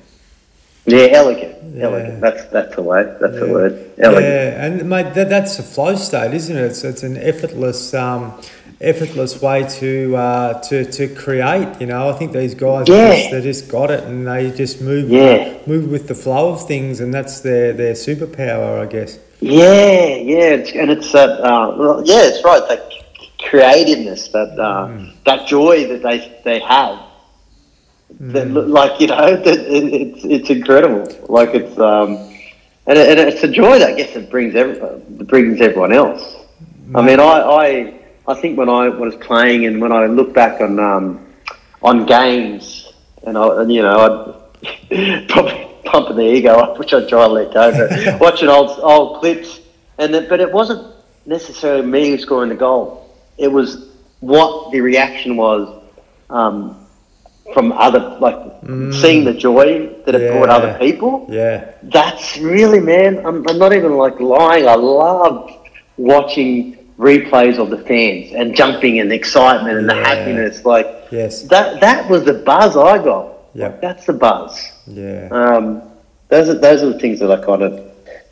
yeah, elegant, yeah. elegant. That's that's the way. That's yeah. the word. Elegant. Yeah, and mate, that, that's a flow state, isn't it? It's it's an effortless. Um, effortless way to uh to to create, you know. I think these guys yeah. just, they just got it and they just move yeah. move with the flow of things, and that's their their superpower, I guess. Yeah, yeah, and it's that uh, uh yeah, it's right, that creativeness, that uh mm. that joy that they they have. Mm. That, like, you know, that it, it's it's incredible. Like, it's um and, and it's a joy that I guess it brings everyone brings everyone else. Mm. I mean, I I. I think when I was playing and when I look back on um, on games, and, I, and you know, I'd probably pumping the ego up, which I'd try and let go, but watching old old clips, and the, but it wasn't necessarily me scoring the goal. It was what the reaction was um, from other, like, mm. seeing the joy that it yeah. brought other people. Yeah, that's really, man, I'm, I'm not even, like, lying. I loved watching replays of the fans and jumping and excitement and yeah. the happiness, like, yes, that that was the buzz I got. Yeah, like, that's the buzz. Yeah, um, those are those are the things that I kind of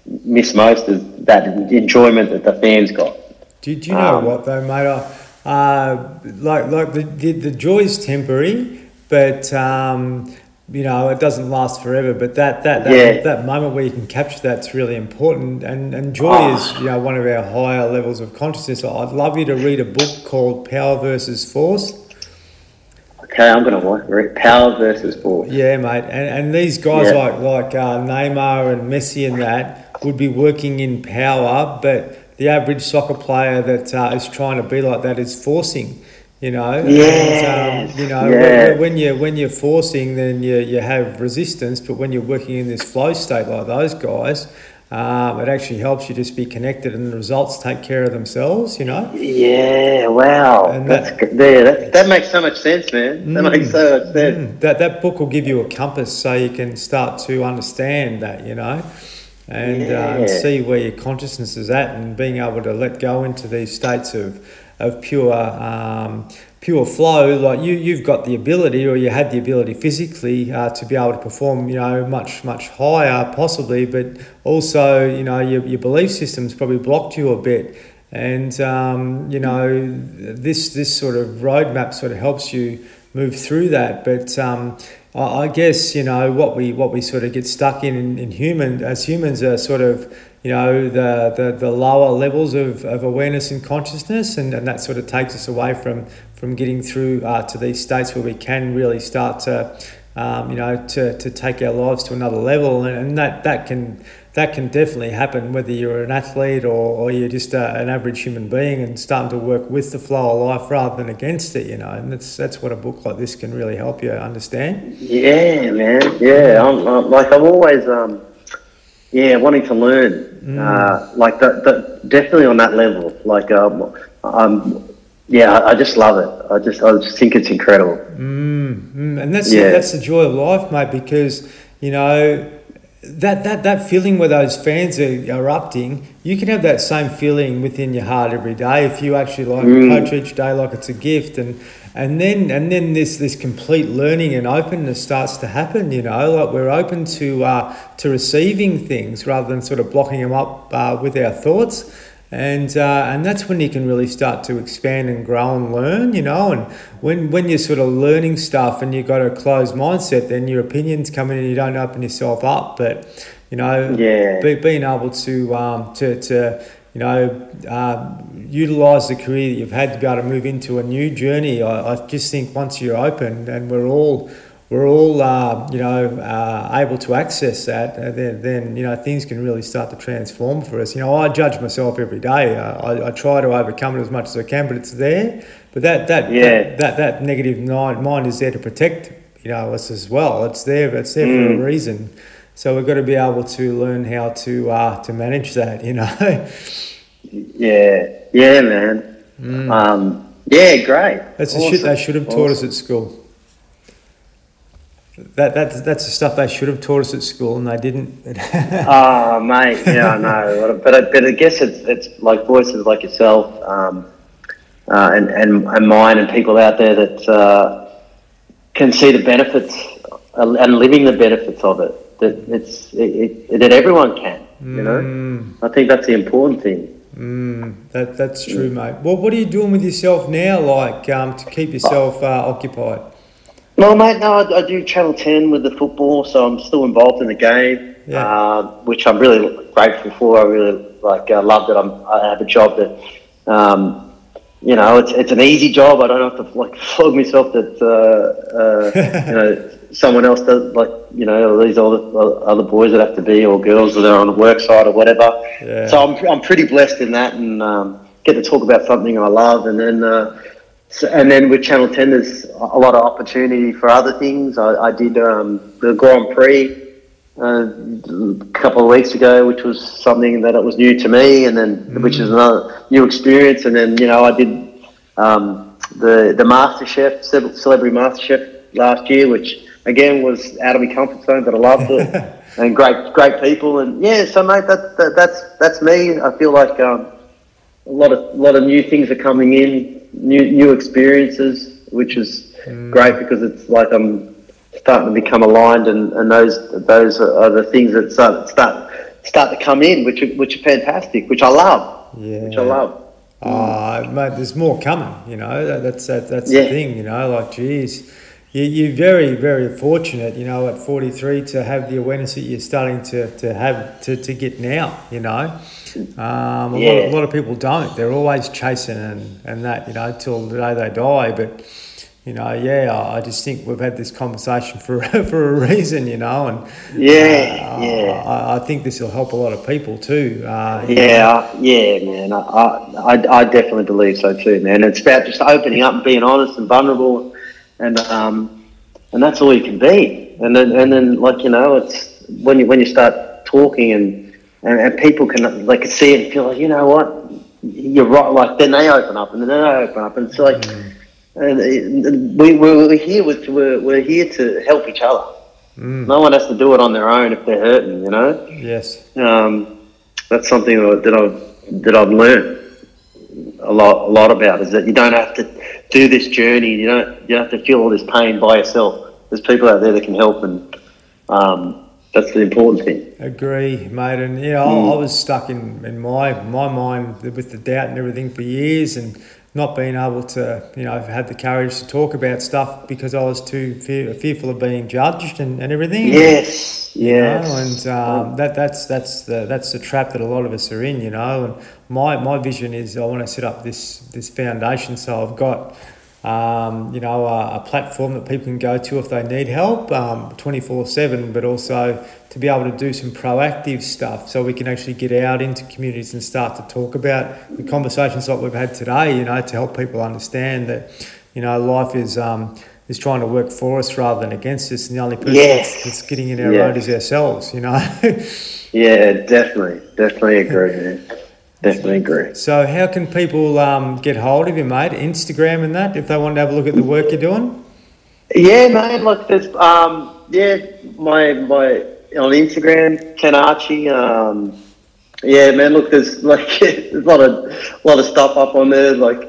miss most, is that enjoyment that the fans got. Do, do you know um, what though, mate? I, uh, like like the the, the joy is temporary, but um, you know, it doesn't last forever. But that that that, yeah. that moment where you can capture that's really important. And, and joy oh. is, you know, one of our higher levels of consciousness. I'd love you to read a book called Power Versus Force. Okay, I'm going to read Power Versus Force. Yeah, mate. And and these guys yeah. like like uh, Neymar and Messi and that would be working in power, but the average soccer player that uh, is trying to be like that is forcing. You know, yes. and, um, you know, yes. when, when you when you're forcing, then you you have resistance. But when you're working in this flow state like those guys, um, it actually helps you just be connected, and the results take care of themselves. You know. Yeah. Wow. And that's that, yeah, that that makes so much sense, man. That mm, makes so much sense. Mm, that that book will give you a compass, so you can start to understand that. You know. And, yeah. uh, and see where your consciousness is at, and being able to let go into these states of of pure um, pure flow. Like you, you've got the ability, or you had the ability physically uh, to be able to perform, you know, much much higher possibly, but also, you know, your your belief system's probably blocked you a bit, and um, you know, this this sort of roadmap sort of helps you move through that, but. Um, I guess, you know, what we what we sort of get stuck in, in in human as humans are sort of, you know, the the, the lower levels of, of awareness and consciousness, and, and that sort of takes us away from from getting through uh, to these states where we can really start to, um, you know, to, to take our lives to another level, and, and that that can that can definitely happen whether you're an athlete or, or you're just a, an average human being, and starting to work with the flow of life rather than against it, you know. And that's that's what a book like this can really help you understand. Yeah, man. Yeah, I'm, I'm like I'm always, um, yeah, wanting to learn. Mm. Uh, like that, that, definitely on that level. Like, um, I'm, yeah, I, I just love it. I just, I just think it's incredible. Mm, mm. And that's yeah. that's the joy of life, mate. Because, you know. That, that that feeling where those fans are erupting, you can have that same feeling within your heart every day if you actually like mm. approach each day like it's a gift, and and then and then this this complete learning and openness starts to happen, you know, like we're open to uh to receiving things rather than sort of blocking them up uh, with our thoughts. And uh, and that's when you can really start to expand and grow and learn, you know. And when when you're sort of learning stuff and you've got a closed mindset, then your opinions come in and you don't open yourself up. But, you know, yeah. be, being able to um to to you know, uh, utilise the career that you've had to be able to move into a new journey. I, I just think once you're open, and we're all we're all uh, you know uh, able to access that, uh, then, then you know things can really start to transform for us. You know, I judge myself every day. Uh, I, I try to overcome it as much as I can, but it's there. But that that yeah. that, that that negative mind is there to protect you know us as well. It's there. It's there mm. for a reason. So we've got to be able to learn how to uh, to manage that, you know. yeah, yeah, man. Mm. Um, yeah, great. That's awesome. The shit they should have taught awesome. us at school. That that's that's the stuff they should have taught us at school, and they didn't. oh, mate, yeah, I know. But I, but I guess it's it's like voices like yourself, um, uh, and and and mine, and people out there that uh, can see the benefits and living the benefits of it. That it's it, it, that everyone can, you know. Mm. I think that's the important thing. Mm. That that's true, mate. Well, what are you doing with yourself now, like um, to keep yourself uh, occupied? Well, mate, no, I, I do Channel ten with the football, so I'm still involved in the game, yeah. uh, which I'm really grateful for. I really like uh, love that I'm I have a job that, um, you know, it's it's an easy job. I don't have to like flog myself that uh, uh, you know. Someone else does, like, you know, these other other boys that have to be, or girls that are on the work side or whatever. Yeah. So I'm I'm pretty blessed in that, and um, get to talk about something I love, and then uh, so, and then with Channel ten, there's a lot of opportunity for other things. I, I did um, the Grand Prix uh, a couple of weeks ago, which was something that it was new to me, and then mm. which is another new experience. And then you know I did um, the the MasterChef, Celebrity MasterChef last year, which again, was out of my comfort zone, but I loved it, and great, great people, and yeah. So, mate, that, that that's that's me. I feel like um, a lot of a lot of new things are coming in, new new experiences, which is mm. great because it's like I'm starting to become aligned, and, and those those are the things that start start start to come in, which are, which are fantastic, which I love, yeah. which I love. Ah, oh, mate, there's more coming. You know, that, that's that, that's yeah. the thing. You know, like, geez. You're very, very fortunate, you know, at forty-three to have the awareness that you're starting to, to have to, to get now, you know. Um, a, yeah. lot of, a lot of people don't. They're always chasing and, and that, you know, till the day they die. But, you know, yeah, I just think we've had this conversation for for a reason, you know. And yeah, uh, yeah. I, I think this will help a lot of people too. Uh, yeah, know. yeah, man. I, I I definitely believe so too, man. It's about just opening up and being honest and vulnerable. And um, and that's all you can be. And then and then like you know, it's when you when you start talking and, and, and people can like see it and feel like, you know what, you're right. Like then they open up and then they open up, and it's like mm. and we we're here with we're we're here to help each other. Mm. No one has to do it on their own if they're hurting, you know. Yes. Um, that's something that I've that I've learned a lot a lot about, is that you don't have to do this journey, you don't you have to feel all this pain by yourself. There's people out there that can help, and um, that's the important thing. Agree, mate. And yeah, mm. I, I was stuck in, in my my mind with the doubt and everything for years, and not being able to, you know, have the courage to talk about stuff because I was too fear, fearful of being judged and, and everything. Yes, yes. You know, and um, that that's that's the that's the trap that a lot of us are in, you know. And my my vision is I want to set up this this foundation, so I've got, um, you know, a, a platform that people can go to if they need help, um, twenty-four seven, but also to be able to do some proactive stuff, so we can actually get out into communities and start to talk about the conversations like we've had today, you know, to help people understand that, you know, life is um, is trying to work for us rather than against us, and the only person yes. that's getting in our yes. road is ourselves, you know. yeah, definitely. Definitely agree, man. Definitely agree. So how can people um, get hold of you, mate? Instagram and that, if they want to have a look at the work you're doing? Yeah, mate, look, there's, um, yeah, my, my, on Instagram, Ken Archie. Um, yeah, man. Look, there's like there's a lot of a lot of stuff up on there, like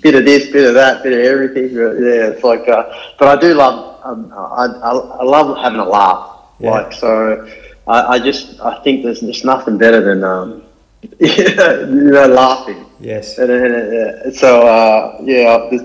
bit of this, bit of that, bit of everything. Yeah, it's like. Uh, but I do love. Um, I, I I love having a laugh. Yeah. Like so, I, I just I think there's just nothing better than um, you know, laughing. Yes. And, and, and so uh, yeah, there's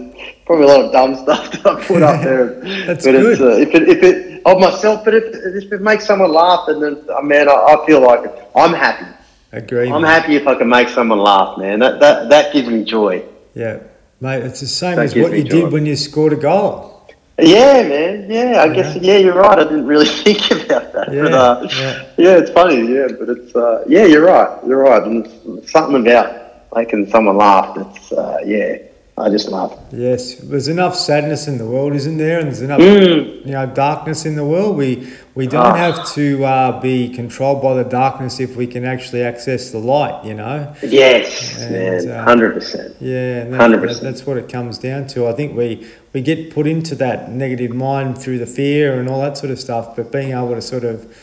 probably a lot of dumb stuff that I put up there. That's but good. It's, uh, if it if it. Of myself, but if, if it makes someone laugh, and then, man, I, I feel like I'm happy. Agree. I'm mate. happy if I can make someone laugh, man. That that that gives me joy. Yeah, mate. It's the same that as what you joy. did when you scored a goal. Yeah, man. Yeah, I yeah. guess. Yeah, you're right. I didn't really think about that. Yeah, but, uh, yeah. yeah it's funny. Yeah, but it's uh, yeah, you're right. You're right. And it's something about making someone laugh. That's uh, yeah. I just love. Yes, there's enough sadness in the world, isn't there? And there's enough, mm. you know, darkness in the world. We we don't oh. have to uh, be controlled by the darkness if we can actually access the light. You know. Yes, hundred percent. Yeah, hundred uh, yeah, percent. That, that's what it comes down to. I think we we get put into that negative mind through the fear and all that sort of stuff. But being able to sort of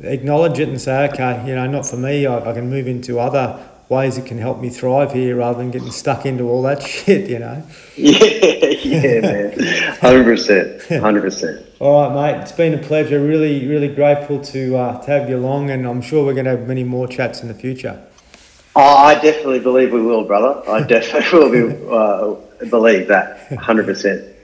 acknowledge it and say, okay, you know, not for me. I, I can move into other ways it can help me thrive here rather than getting stuck into all that shit, you know? Yeah, yeah, man. one hundred percent. one hundred percent. All right, mate. It's been a pleasure. Really, really grateful to, uh, to have you along, and I'm sure we're going to have many more chats in the future. Oh, I definitely believe we will, brother. I definitely will be, uh, believe that, one hundred percent.